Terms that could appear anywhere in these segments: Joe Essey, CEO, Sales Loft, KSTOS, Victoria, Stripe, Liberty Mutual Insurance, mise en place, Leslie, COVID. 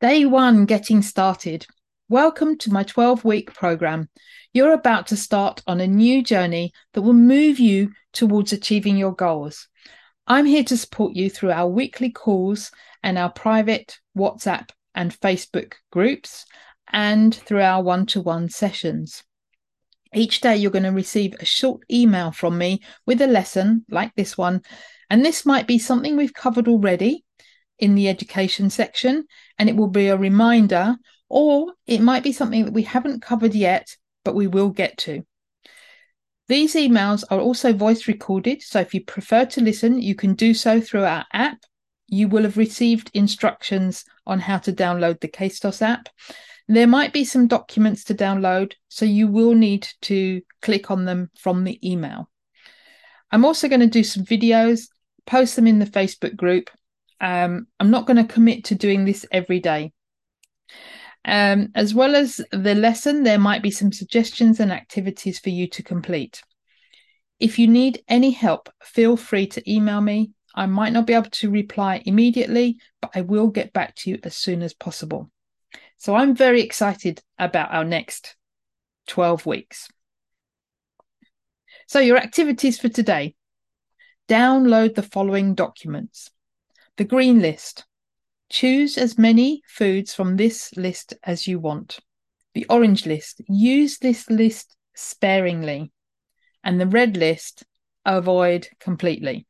Day one, getting started. Welcome to my 12-week program. You're about to start on a new journey that will move you towards achieving your goals. I'm here to support you through our weekly calls and our private WhatsApp and Facebook groups and through our one-to-one sessions. Each day you're going to receive a short email from me with a lesson like this one, and this might be something we've covered already in the education section, and it will be a reminder, or it might be something that we haven't covered yet, but we will get to. These emails are also voice recorded, so if you prefer to listen, you can do so through our app. You will have received instructions on how to download the KSTOS app. There might be some documents to download, so you will need to click on them from the email. I'm also going to do some videos, post them in the Facebook group. I'm not going to commit to doing this every day. As well as the lesson, there might be some suggestions and activities for you to complete. If you need any help, feel free to email me. I might not be able to reply immediately, but I will get back to you as soon as possible. So I'm very excited about our next 12 weeks. So your activities for today. Download the following documents. The green list. Choose as many foods from this list as you want. The orange list. Use this list sparingly. And the red list. Avoid completely.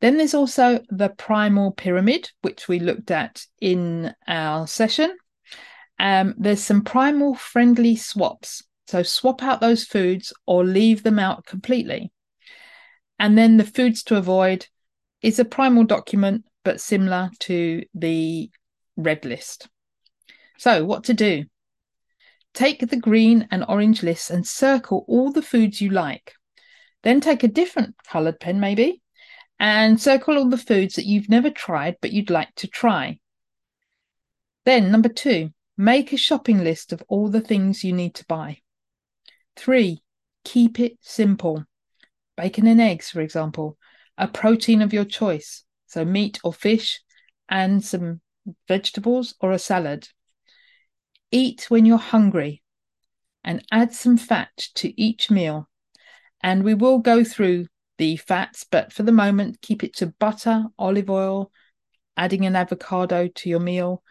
Then there's also the primal pyramid, which we looked at in our session. There's some primal friendly swaps. So swap out those foods or leave them out completely. And then the foods to avoid is a primal document, but similar to the red list. So what to do? Take the green and orange lists and circle all the foods you like. Then take a different coloured pen maybe and circle all the foods that you've never tried but you'd like to try. Then number 2, make a shopping list of all the things you need to buy. 3, keep it simple. Bacon and eggs, for example. A protein of your choice, so meat or fish, and some vegetables or a salad. Eat when you're hungry and add some fat to each meal. And we will go through the fats, but for the moment, keep it to butter, olive oil, adding an avocado to your meal,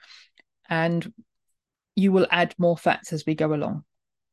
and you will add more fats as we go along.